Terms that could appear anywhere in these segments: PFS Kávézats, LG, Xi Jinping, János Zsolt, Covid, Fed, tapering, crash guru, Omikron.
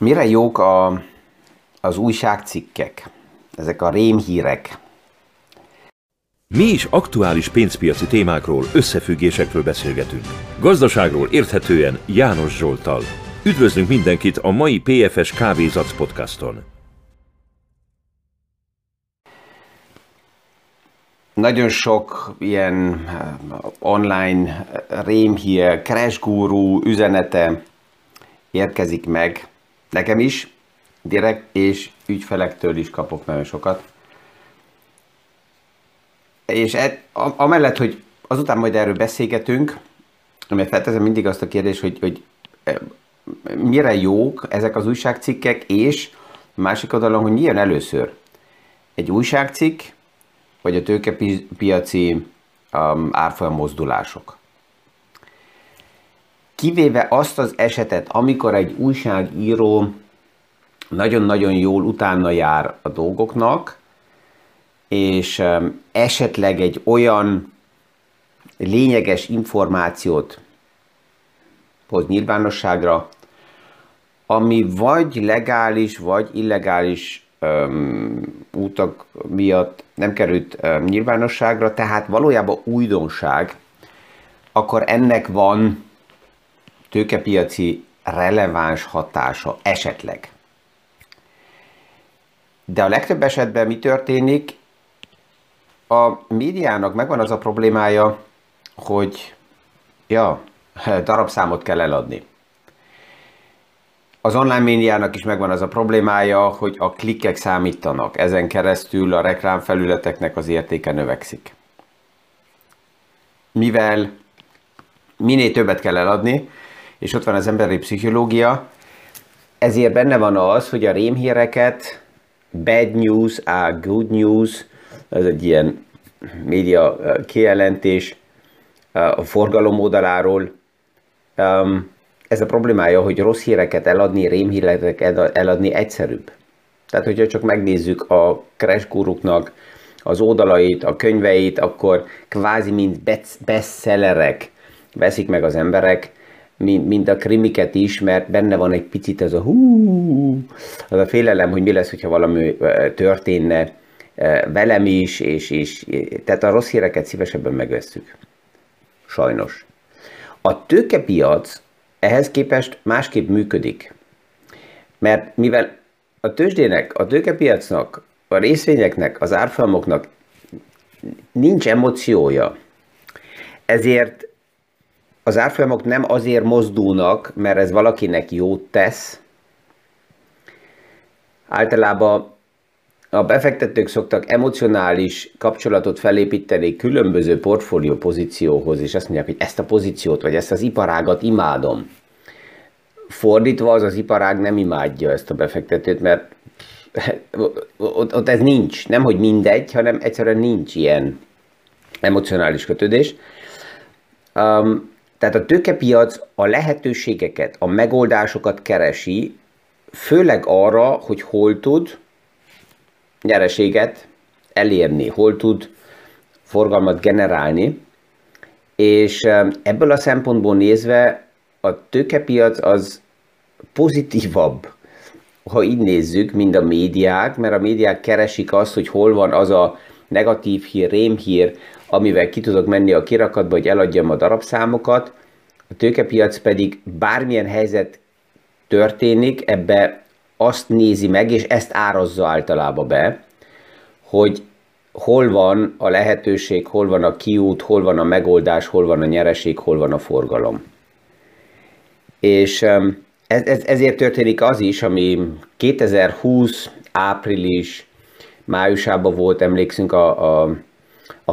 Mire jók az újságcikkek, ezek a rémhírek? Mi is aktuális pénzpiaci témákról, összefüggésekről beszélgetünk. Gazdaságról érthetően János Zsolttal. Üdvözlünk mindenkit a mai PFS Kávézats podcaston. Nagyon sok ilyen online rémhír, crash guru üzenete érkezik meg. Nekem is, direkt, és ügyfelektől is kapok nagyon sokat. És amellett, hogy azután majd erről beszélgetünk, mert felteszem mindig azt a kérdést, hogy mire jók ezek az újságcikkek, és másik oldalon, hogy mi jön először. Egy újságcikk, vagy a tőkepiaci árfolyam mozdulások. Kivéve azt az esetet, amikor egy újságíró nagyon-nagyon jól utána jár a dolgoknak, és esetleg egy olyan lényeges információt hoz nyilvánosságra, ami vagy legális, vagy illegális útak miatt nem került nyilvánosságra, tehát valójában újdonság, akkor ennek van tőkepiaci releváns hatása esetleg. De a legtöbb esetben mi történik? A médiának megvan az a problémája, hogy darabszámot kell eladni. Az online médiának is megvan az a problémája, hogy a klikkek számítanak. Ezen keresztül a reklámfelületeknek az értéke növekszik. Mivel minél többet kell eladni, és ott van az emberi pszichológia, ezért benne van az, hogy a rémhíreket, bad news, a good news, ez egy ilyen média kijelentés a forgalom oldaláról. Ez a problémája, hogy rossz híreket eladni, rémhíreket eladni egyszerűbb. Tehát, hogyha csak megnézzük a crash guruknak az oldalait, a könyveit, akkor kvázi mint bestsellerek veszik meg az emberek, mint a krimiket is, mert benne van egy picit ez a az a félelem, hogy mi lesz, hogyha valami történne velem is, és tehát a rossz híreket szívesebben megvesztük. Sajnos. A tőkepiac ehhez képest másképp működik. Mert mivel a tőzsdének, a tőkepiacnak, a részvényeknek, az árfolyamoknak nincs emóciója, ezért az árfolyamok nem azért mozdulnak, mert ez valakinek jót tesz. Általában a befektetők szoktak emocionális kapcsolatot felépíteni különböző portfólió pozícióhoz, és azt mondják, hogy ezt a pozíciót, vagy ezt az iparágat imádom. Fordítva az iparág nem imádja ezt a befektetőt, mert ott ez nincs. Nem, hogy mindegy, hanem egyszerűen nincs ilyen emocionális kötődés. Tehát a tőkepiac a lehetőségeket, a megoldásokat keresi, főleg arra, hogy hol tud nyereséget elérni, hol tud forgalmat generálni, és ebből a szempontból nézve a tőkepiac az pozitívabb, ha így nézzük, mint a médiák, mert a médiák keresik azt, hogy hol van az a negatív hír, rémhír, amivel ki tudok menni a kirakatba, hogy eladjam a darabszámokat, a tőkepiac pedig bármilyen helyzet történik, ebbe azt nézi meg, és ezt árazza általában be, hogy hol van a lehetőség, hol van a kiút, hol van a megoldás, hol van a nyereség, hol van a forgalom. És ezért történik az is, ami 2020 április májusában volt, emlékszünk a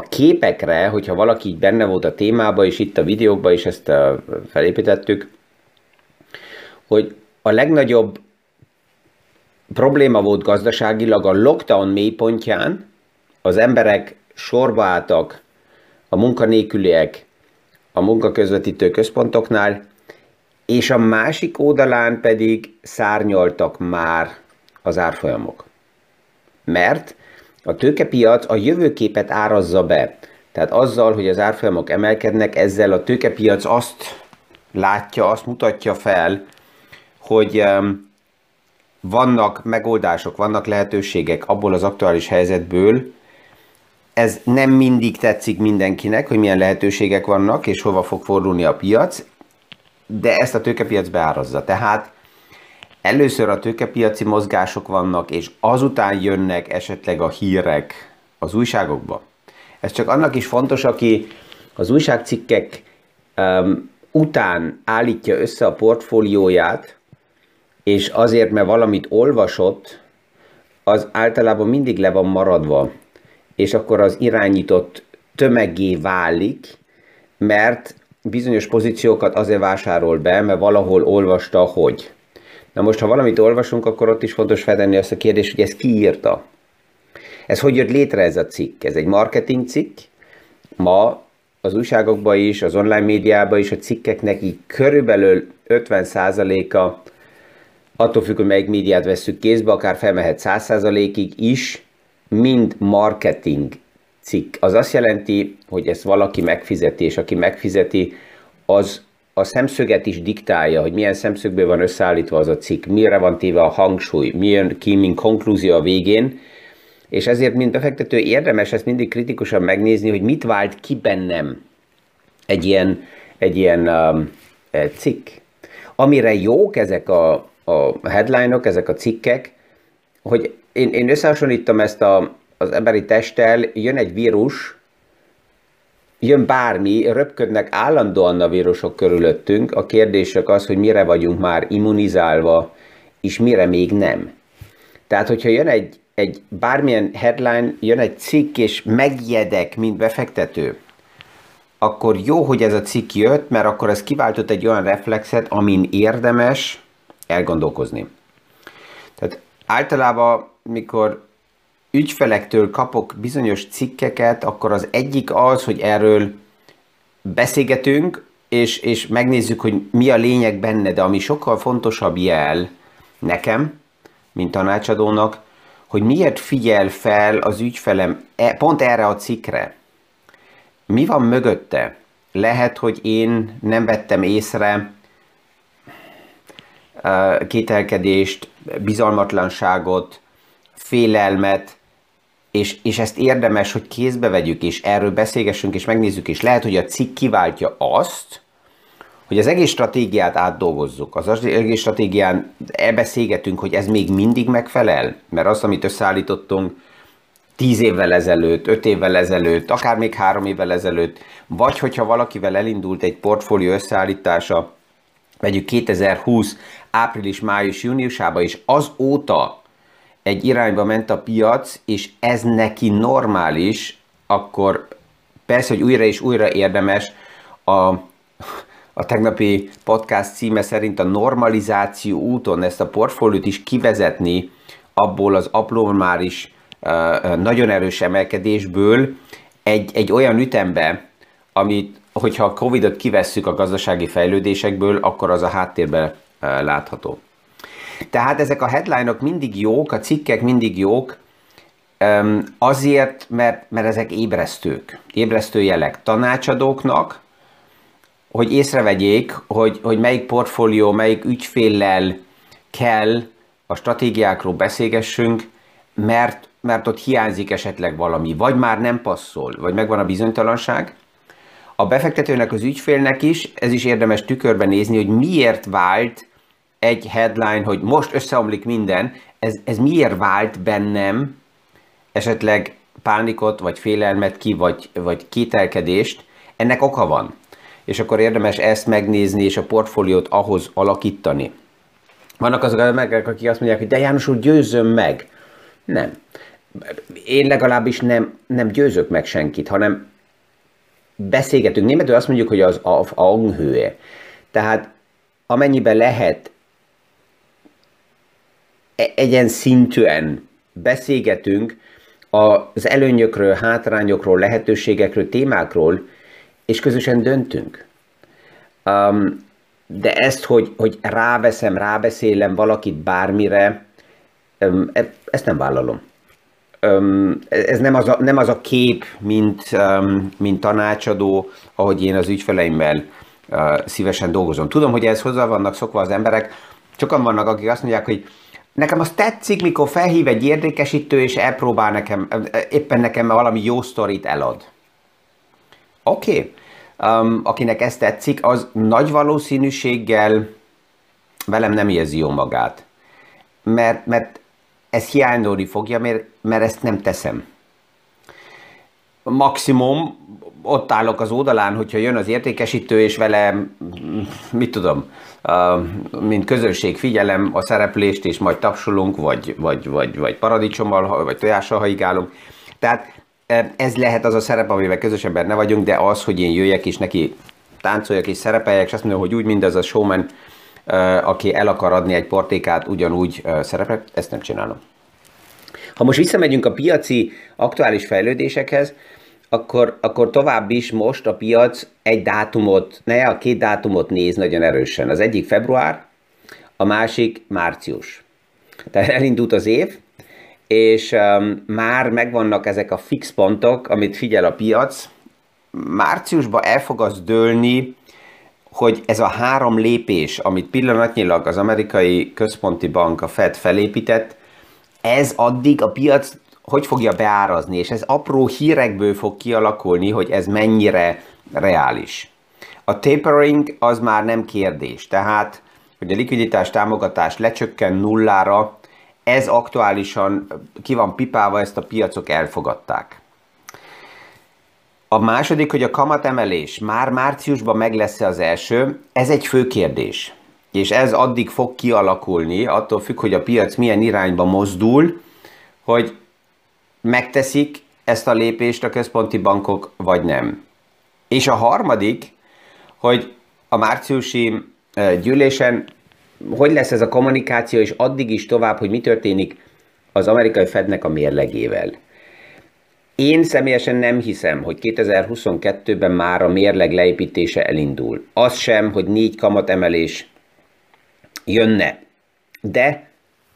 képekre, hogyha valaki így benne volt a témában, és itt a videókban is ezt felépítettük, hogy a legnagyobb probléma volt gazdaságilag a lockdown mélypontján, az emberek sorba álltak, a munkanélküliek, a munkaközvetítő központoknál, és a másik oldalán pedig szárnyaltak már az árfolyamok. Mert a tőkepiac a jövőképet árazza be. Tehát azzal, hogy az árfolyamok emelkednek, ezzel a tőkepiac azt látja, azt mutatja fel, hogy vannak megoldások, vannak lehetőségek abból az aktuális helyzetből. Ez nem mindig tetszik mindenkinek, hogy milyen lehetőségek vannak, és hova fog fordulni a piac, de ezt a tőkepiac beárazza. Tehát először a tőkepiaci mozgások vannak, és azután jönnek esetleg a hírek az újságokba. Ez csak annak is fontos, aki az újságcikkek után állítja össze a portfólióját, és azért, mert valamit olvasott, az általában mindig le van maradva, és akkor az irányított tömegé válik, mert bizonyos pozíciókat azért vásárol be, mert valahol olvasta, hogy. Na most, ha valamit olvasunk, akkor ott is fontos feltenni azt a kérdést, hogy ez ki írta. Ez hogy jött létre ez a cikk? Ez egy marketing cikk. Ma az újságokban is, az online médiában is a cikkeknek így körülbelül 50%-a, attól függ, hogy melyik médiát vesszük kézbe, akár felmehet 100%-ig is, mind marketing cikk. Az azt jelenti, hogy ezt valaki megfizeti, és aki megfizeti, az a szemszöget is diktálja, hogy milyen szemszögből van összeállítva az a cikk, mire van téve a hangsúly, milyen ki, konklúzió a végén, és ezért, mint befektető, érdemes ezt mindig kritikusan megnézni, hogy mit vált ki bennem egy ilyen cikk. Amire jók ezek a headline-ok, ezek a cikkek, hogy én összehasonlítom ezt az emberi testtel, jön egy vírus, jön bármi, röpködnek állandóan a vírusok körülöttünk, a kérdések az, hogy mire vagyunk már immunizálva, és mire még nem. Tehát, hogyha jön egy bármilyen headline, jön egy cikk, és megijedek, mint befektető, akkor jó, hogy ez a cikk jött, mert akkor ez kiváltott egy olyan reflexet, amin érdemes elgondolkozni. Tehát általában, mikor ügyfelektől kapok bizonyos cikkeket, akkor az egyik az, hogy erről beszélgetünk, és megnézzük, hogy mi a lényeg benne, de ami sokkal fontosabb jel nekem, mint tanácsadónak, hogy miért figyel fel az ügyfelem pont erre a cikkre. Mi van mögötte? Lehet, hogy én nem vettem észre kételkedést, bizalmatlanságot, félelmet, és ezt érdemes, hogy kézbe vegyük, és erről beszélgessünk, és megnézzük, és lehet, hogy a cikk kiváltja azt, hogy az egész stratégiát átdolgozzuk. Az egész stratégián elbeszélgetünk, hogy ez még mindig megfelel, mert azt, amit összeállítottunk 10 évvel ezelőtt, 5 évvel ezelőtt, akár még 3 évvel ezelőtt, vagy hogyha valakivel elindult egy portfólió összeállítása, vegyük 2020 április, május, júniusába, és azóta egy irányba ment a piac, és ez neki normális, akkor persze, hogy újra és újra érdemes a tegnapi podcast címe szerint a normalizáció úton ezt a portfóliót is kivezetni abból az abnormális, nagyon erős emelkedésből egy olyan ütembe, amit, hogyha a Covid-ot kivesszük a gazdasági fejlődésekből, akkor az a háttérben látható. Tehát ezek a headline-ok mindig jók, a cikkek mindig jók, azért, mert ezek ébresztők, ébresztőjelek tanácsadóknak, hogy észrevegyék, hogy melyik portfólió, melyik ügyféllel kell a stratégiákról beszélgessünk, mert ott hiányzik esetleg valami, vagy már nem passzol, vagy megvan a bizonytalanság. A befektetőnek, az ügyfélnek is, ez is érdemes tükörbe nézni, hogy miért vált egy headline, hogy most összeomlik minden, ez miért vált bennem esetleg pánikot, vagy félelmet ki, vagy kételkedést, ennek oka van. És akkor érdemes ezt megnézni, és a portfóliót ahhoz alakítani. Vannak azok az emberek, akik azt mondják, hogy de János úr, győzzön meg. Nem. Én legalábbis nem győzök meg senkit, hanem beszélgetünk. Németül azt mondjuk, hogy az Augenhöhe. Tehát amennyiben lehet, egyen szintűen beszélgetünk az előnyökről, hátrányokról, lehetőségekről, témákról, és közösen döntünk. De ezt, hogy rábeszélem valakit bármire, ezt nem vállalom. Ez nem az a kép, mint tanácsadó, ahogy én az ügyfeleimmel szívesen dolgozom. Tudom, hogy ez hozzá vannak szokva az emberek. Sokan vannak, akik azt mondják, hogy Nekem az tetszik, mikor felhív egy érdekesítő, és elpróbál nekem, éppen nekem valami jó sztorit elad. Oké. Akinek ez tetszik, az nagy valószínűséggel velem nem érzi jó magát. Mert ez hiányolni fogja, mert ezt nem teszem. Maximum ott állok az oldalán, hogyha jön az értékesítő, és velem, mit tudom, mint közönség figyelem a szereplést, és majd tapsolunk, vagy paradicsommal, vagy tojással haigálunk. Tehát ez lehet az a szerep, amivel közös ember ne vagyunk, de az, hogy én jöjjek, és neki táncoljak, és szerepeljek, és azt mondom, hogy úgy mindaz a showman, aki el akar adni egy portékát, ugyanúgy szerepel, ezt nem csinálom. Ha most visszamegyünk a piaci aktuális fejlődésekhez, akkor tovább is most a piac egy dátumot, ne a két dátumot néz nagyon erősen. Az egyik február, a másik március. Tehát elindult az év, és már megvannak ezek a fix pontok, amit figyel a piac. Márciusban el fog az dőlni, hogy ez a 3 lépés, amit pillanatnyilag az amerikai központi bank, a Fed felépített, ez addig a piac hogy fogja beárazni, és ez apró hírekből fog kialakulni, hogy ez mennyire reális. A tapering az már nem kérdés, tehát, hogy a likviditás támogatás lecsökken nullára, ez aktuálisan ki van pipálva, ezt a piacok elfogadták. A második, hogy a kamatemelés már márciusban meg lesz az első, ez egy fő kérdés. És ez addig fog kialakulni, attól függ, hogy a piac milyen irányba mozdul, hogy megteszik ezt a lépést a központi bankok, vagy nem. És a harmadik, hogy a márciusi gyűlésen hogy lesz ez a kommunikáció, és addig is tovább, hogy mi történik az amerikai Fednek a mérlegével. Én személyesen nem hiszem, hogy 2022-ben már a mérleg leépítése elindul. Az sem, hogy 4 kamatemelés jönne. De,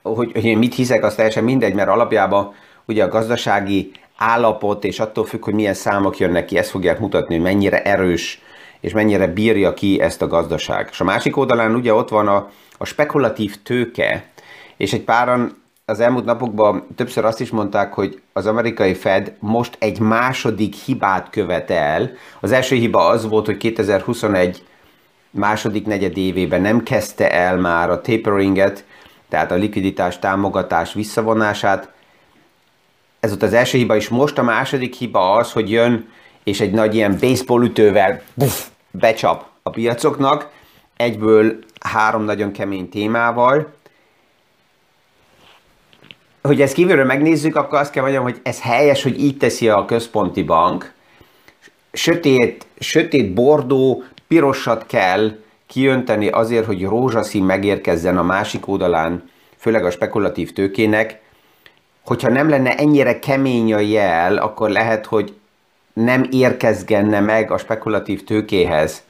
hogy én mit hiszek, az teljesen mindegy, mert alapjában ugye a gazdasági állapot, és attól függ, hogy milyen számok jönnek ki, ezt fogják mutatni, hogy mennyire erős, és mennyire bírja ki ezt a gazdaság. És a másik oldalán ugye ott van a spekulatív tőke, és egy páran az elmúlt napokban többször azt is mondták, hogy az amerikai Fed most egy második hibát követ el. Az első hiba az volt, hogy 2021 második negyedévében nem kezdte el már a taperinget, tehát a likviditás támogatás visszavonását. Ez volt az első hiba, és most a második hiba az, hogy jön, és egy nagy ilyen baseballütővel becsap a piacoknak, egyből 3 nagyon kemény témával. Hogy ezt kívülről megnézzük, akkor azt kell mondjam, hogy ez helyes, hogy így teszi a központi bank. Sötét bordó, pirosat kell kiönteni azért, hogy rózsaszín megérkezzen a másik oldalán, főleg a spekulatív tőkének. Hogyha nem lenne ennyire kemény a jel, akkor lehet, hogy nem érkezgenne meg a spekulatív tőkéhez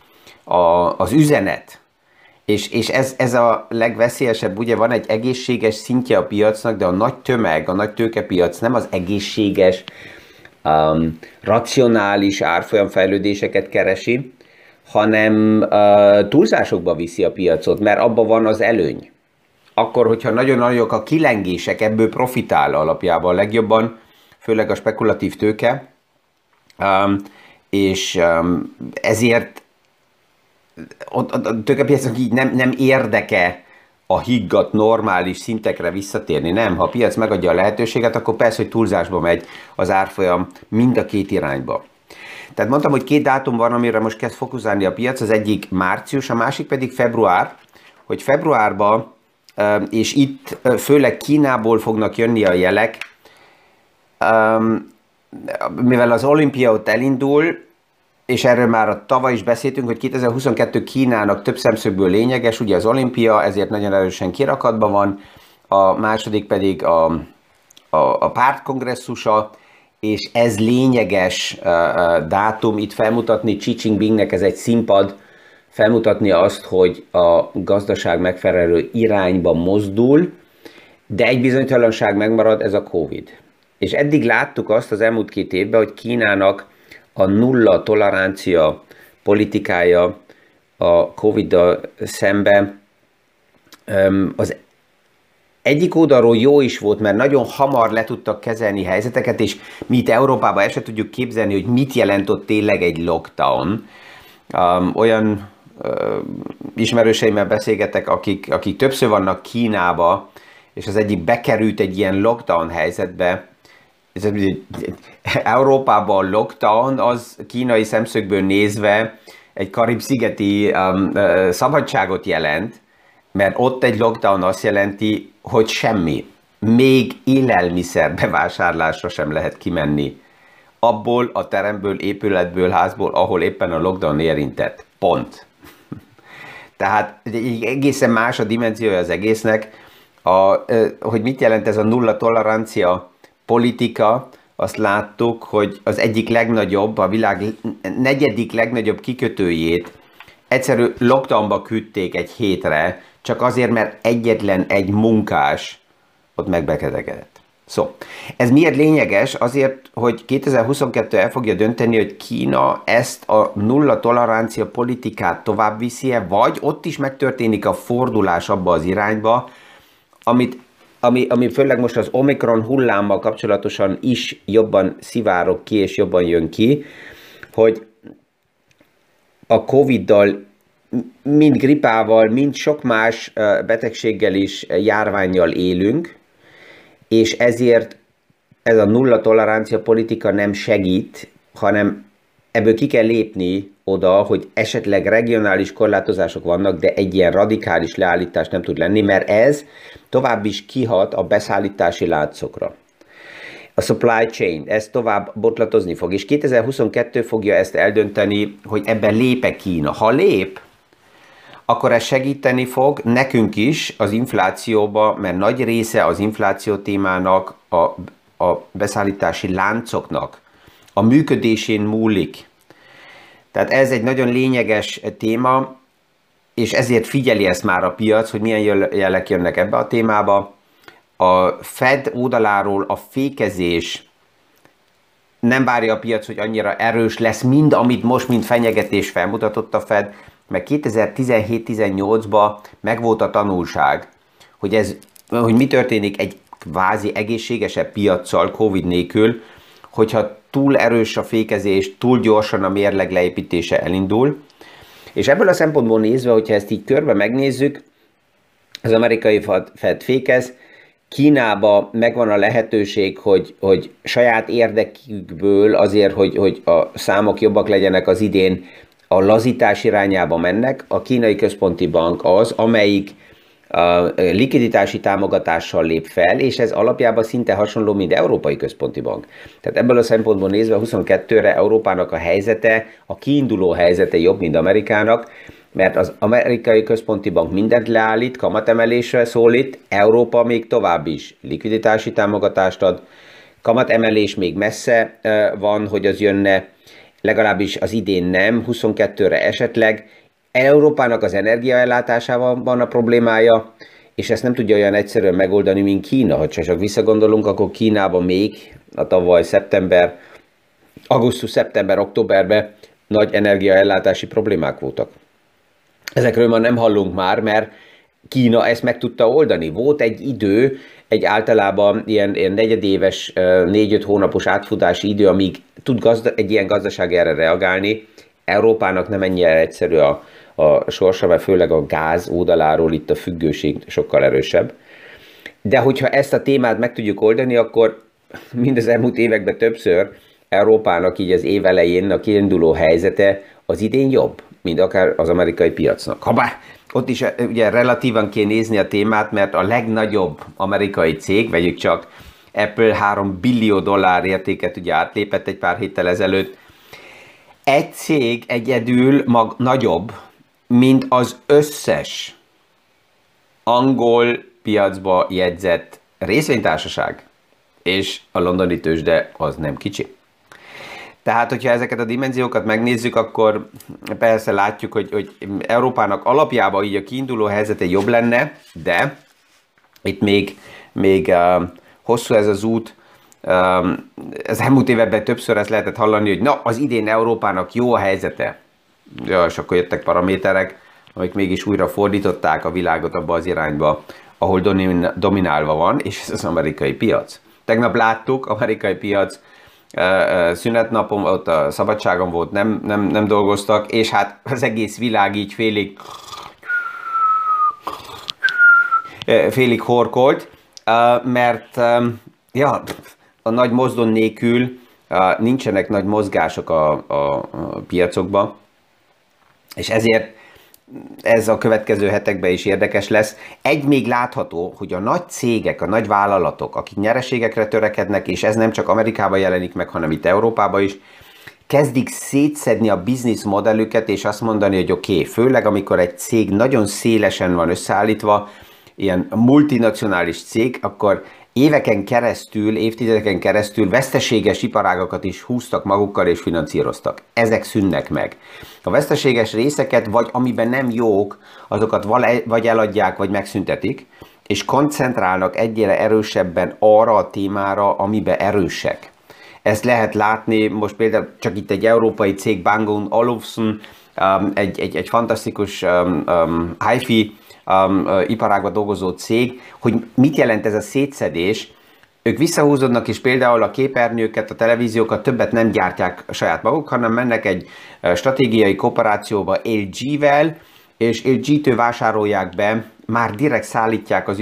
az üzenet. És ez a legveszélyesebb, ugye van egy egészséges szintje a piacnak, de a nagy tömeg, a nagy tőkepiac nem az egészséges, racionális árfolyamfejlődéseket keresi, hanem túlzásokba viszi a piacot, mert abban van az előny. Akkor, hogyha nagyon nagyok a kilengések, ebből profitál alapjában legjobban, főleg a spekulatív tőke, és ezért a tőkepiacnak így nem érdeke a higgadt, normális szintekre visszatérni. Nem, ha a piac megadja a lehetőséget, akkor persze, hogy túlzásba megy az árfolyam mind a két irányba. Tehát mondtam, hogy 2 dátum van, amire most kezd fokuszálni a piac, az egyik március, a másik pedig február, hogy februárban, és itt főleg Kínából fognak jönni a jelek, mivel az olimpia ott elindul, és erről már tavaly is beszéltünk, hogy 2022 Kínának több szemszögből lényeges, ugye az olimpia, ezért nagyon erősen kirakatban van, a második pedig a pártkongresszusa, és ez lényeges dátum, itt felmutatni Xi Jinpingnek, ez egy színpad, felmutatni azt, hogy a gazdaság megfelelő irányba mozdul, de egy bizonytalanság megmarad, ez a Covid. És eddig láttuk azt az elmúlt 2 évben, hogy Kínának a nulla tolerancia politikája a Covid-dal szemben az Egyik oldalról jó is volt, mert nagyon hamar le tudtak kezelni helyzeteket, és mi itt Európában el sem tudjuk képzelni, hogy mit jelentott tényleg egy lockdown. Olyan ismerőseimmel beszélgetek, akik többször vannak Kínába, és az egyik bekerült egy ilyen lockdown helyzetbe. Európában lockdown az kínai szemszögből nézve egy karib-szigeti szabadságot jelent, mert ott egy lockdown azt jelenti, hogy semmi, még élelmiszer bevásárlásra sem lehet kimenni. Abból a teremből, épületből, házból, ahol éppen a lockdown érintett. Pont. Tehát egészen más a dimenziója az egésznek, hogy mit jelent ez a nulla tolerancia politika, azt láttuk, hogy az egyik legnagyobb, a világ negyedik legnagyobb kikötőjét egyszerű lockdownba küldték egy hétre, csak azért, mert egyetlen egy munkás ott megbetegedett. Szóval, ez miért lényeges? Azért, hogy 2022 el fogja dönteni, hogy Kína ezt a nulla tolerancia politikát tovább viszi-e, vagy ott is megtörténik a fordulás abba az irányba, ami főleg most az Omikron hullámmal kapcsolatosan is jobban szivárog ki, és jobban jön ki, hogy a Covid-dal, mind gripával, mind sok más betegséggel is, járvánnyal élünk, és ezért ez a nulla tolerancia politika nem segít, hanem ebből ki kell lépni oda, hogy esetleg regionális korlátozások vannak, de egy ilyen radikális leállítás nem tud lenni, mert ez tovább is kihat a beszállítási láncokra. A supply chain, ez tovább botlatozni fog, és 2022 fogja ezt eldönteni, hogy ebben lép-e Kína. Ha lép, akkor ez segíteni fog nekünk is az inflációba, mert nagy része az infláció témának a beszállítási láncoknak a működésén múlik. Tehát ez egy nagyon lényeges téma, és ezért figyeli ezt már a piac, hogy milyen jelek jönnek ebbe a témába. A Fed oldaláról a fékezés nem várja a piac, hogy annyira erős lesz, mind amit most, mint fenyegetés felmutatott a Fed, mert 2017-18-ban megvolt a tanulság, hogy mi történik egy kvázi egészségesebb piaccal Covid nélkül, hogyha túl erős a fékezés, túl gyorsan a mérleg leépítése elindul. És ebből a szempontból nézve, hogyha ezt így körbe megnézzük, az amerikai Fed fékez, Kínában megvan a lehetőség, hogy saját érdekükből azért, hogy a számok jobbak legyenek az idén, a lazítás irányába mennek. A kínai központi bank az, amelyik likviditási támogatással lép fel, és ez alapjában szinte hasonló, mint Európai Központi Bank. Tehát ebből a szempontból nézve 22-re Európának a helyzete, a kiinduló helyzete jobb, mint Amerikának, mert az Amerikai Központi Bank mindent leállít, kamatemelésre szólít, Európa még tovább is likviditási támogatást ad, kamatemelés még messze van, hogy az jönne, legalábbis az idén nem, 22-re esetleg. Európának az energiaellátásában van a problémája, és ezt nem tudja olyan egyszerűen megoldani, mint Kína. Ha csak visszagondolunk, akkor Kínában még a tavaly augusztus-szeptember-októberben nagy energiaellátási problémák voltak. Ezekről már nem hallunk már, mert Kína ezt meg tudta oldani. Volt egy idő, egy általában ilyen negyedéves, 4-5 hónapos átfutási idő, amíg tud egy ilyen gazdaság erre reagálni. Európának nem ennyire egyszerű a sorsa, mert főleg a gáz oldaláról itt a függőség sokkal erősebb. De hogyha ezt a témát meg tudjuk oldani, akkor mind az elmúlt években többször Európának így az év elején a kiinduló helyzete az idén jobb, mint akár az amerikai piacnak. Habár ott is ugye relatívan kell nézni a témát, mert a legnagyobb amerikai cég, vegyük csak Apple, $3 billió értéket ugye átlépett egy pár héttel ezelőtt. Egy cég egyedül nagyobb, mint az összes angol piacba jegyzett részvénytársaság, és a londoni tőzsde az nem kicsi. Tehát, hogyha ezeket a dimenziókat megnézzük, akkor persze látjuk, hogy Európának alapjában így a kiinduló helyzete jobb lenne, de itt még hosszú ez az út. Az elmúlt években többször ezt lehetett hallani, hogy na, az idén Európának jó a helyzete. Ja, és akkor jöttek paraméterek, amik mégis újra fordították a világot abba az irányba, ahol dominálva van, és ez az amerikai piac. Tegnap láttuk, amerikai piac szünetnapon, ott a szabadságon volt, nem dolgoztak, és hát az egész világ így félig horkolt, mert ja, a nagy mozdon nélkül nincsenek nagy mozgások a piacokban, és ezért ez a következő hetekben is érdekes lesz. Egy még látható, hogy a nagy cégek, a nagy vállalatok, akik nyereségekre törekednek, és ez nem csak Amerikában jelenik meg, hanem itt Európában is, kezdik szétszedni a business modellüket, és azt mondani, hogy oké, főleg amikor egy cég nagyon szélesen van összeállítva, ilyen multinacionális cég, akkor éveken keresztül, évtizedeken keresztül veszteséges iparágakat is húztak magukkal és finanszíroztak. Ezek szűnnek meg. A veszteséges részeket, vagy amiben nem jók, azokat vagy eladják, vagy megszüntetik, és koncentrálnak egyre erősebben arra a témára, amiben erősek. Ezt lehet látni, most például csak itt egy európai cég, Bang & Olufsen, egy fantasztikus hi-fi iparágban dolgozó cég, hogy mit jelent ez a szétszedés. Ők visszahúzódnak, és például a képernyőket, a televíziókat többet nem gyártják saját maguk, hanem mennek egy stratégiai kooperációba LG-vel, és LG-től vásárolják be, már direkt szállítják az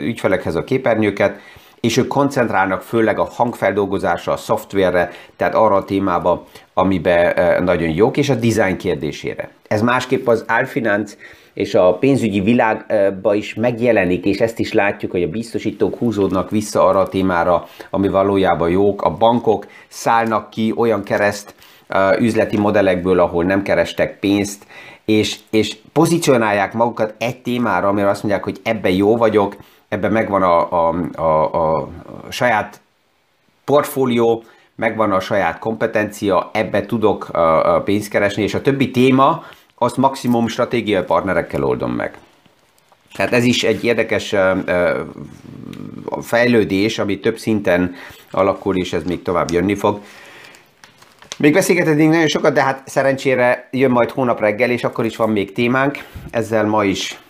ügyfelekhez a képernyőket, és ők koncentrálnak főleg a hangfeldolgozásra, a szoftverre, tehát arra a témába, amiben nagyon jók, és a design kérdésére. Ez másképp az álfinanc és a pénzügyi világba is megjelenik, és ezt is látjuk, hogy a biztosítók húzódnak vissza arra a témára, ami valójában jók. A bankok szállnak ki olyan kereszt üzleti modellekből, ahol nem kerestek pénzt, és pozicionálják magukat egy témára, amire azt mondják, hogy ebben jó vagyok, ebben megvan a saját portfólió, megvan a saját kompetencia, ebben tudok pénzt keresni, és a többi téma, azt maximum stratégiai partnerekkel oldom meg. Tehát ez is egy érdekes fejlődés, ami több szinten alakul, és ez még tovább jönni fog. Még beszélgethetnénk nagyon sokat, de hát szerencsére jön majd hónap reggel, és akkor is van még témánk. Ezzel ma is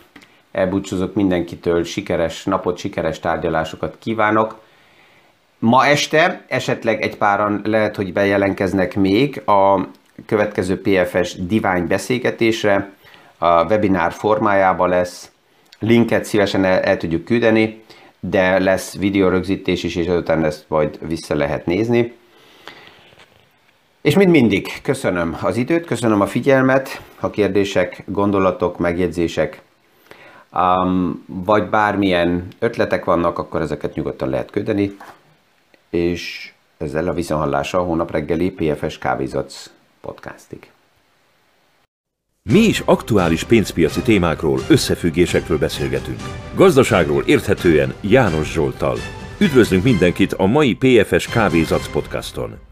elbúcsúzok mindenkitől, sikeres napot, sikeres tárgyalásokat kívánok. Ma este esetleg egy páran lehet, hogy bejelentkeznek még a következő PFS divány beszélgetésre, a webinár formájában lesz, linket szívesen el tudjuk küldeni, de lesz videórögzítés is, és azután ezt majd vissza lehet nézni. És mint mindig, köszönöm az időt, köszönöm a figyelmet, ha kérdések, gondolatok, megjegyzések, vagy bármilyen ötletek vannak, akkor ezeket nyugodtan lehet küldeni, és ezzel a visszahallása a hónap reggeli PFS Kávézatsz podcastig. Mi is aktuális pénzpiaci témákról, összefüggésekről beszélgetünk. Gazdaságról érthetően János Zsolttal. Üdvözlünk mindenkit a mai PFS Kávézatsz podcaston!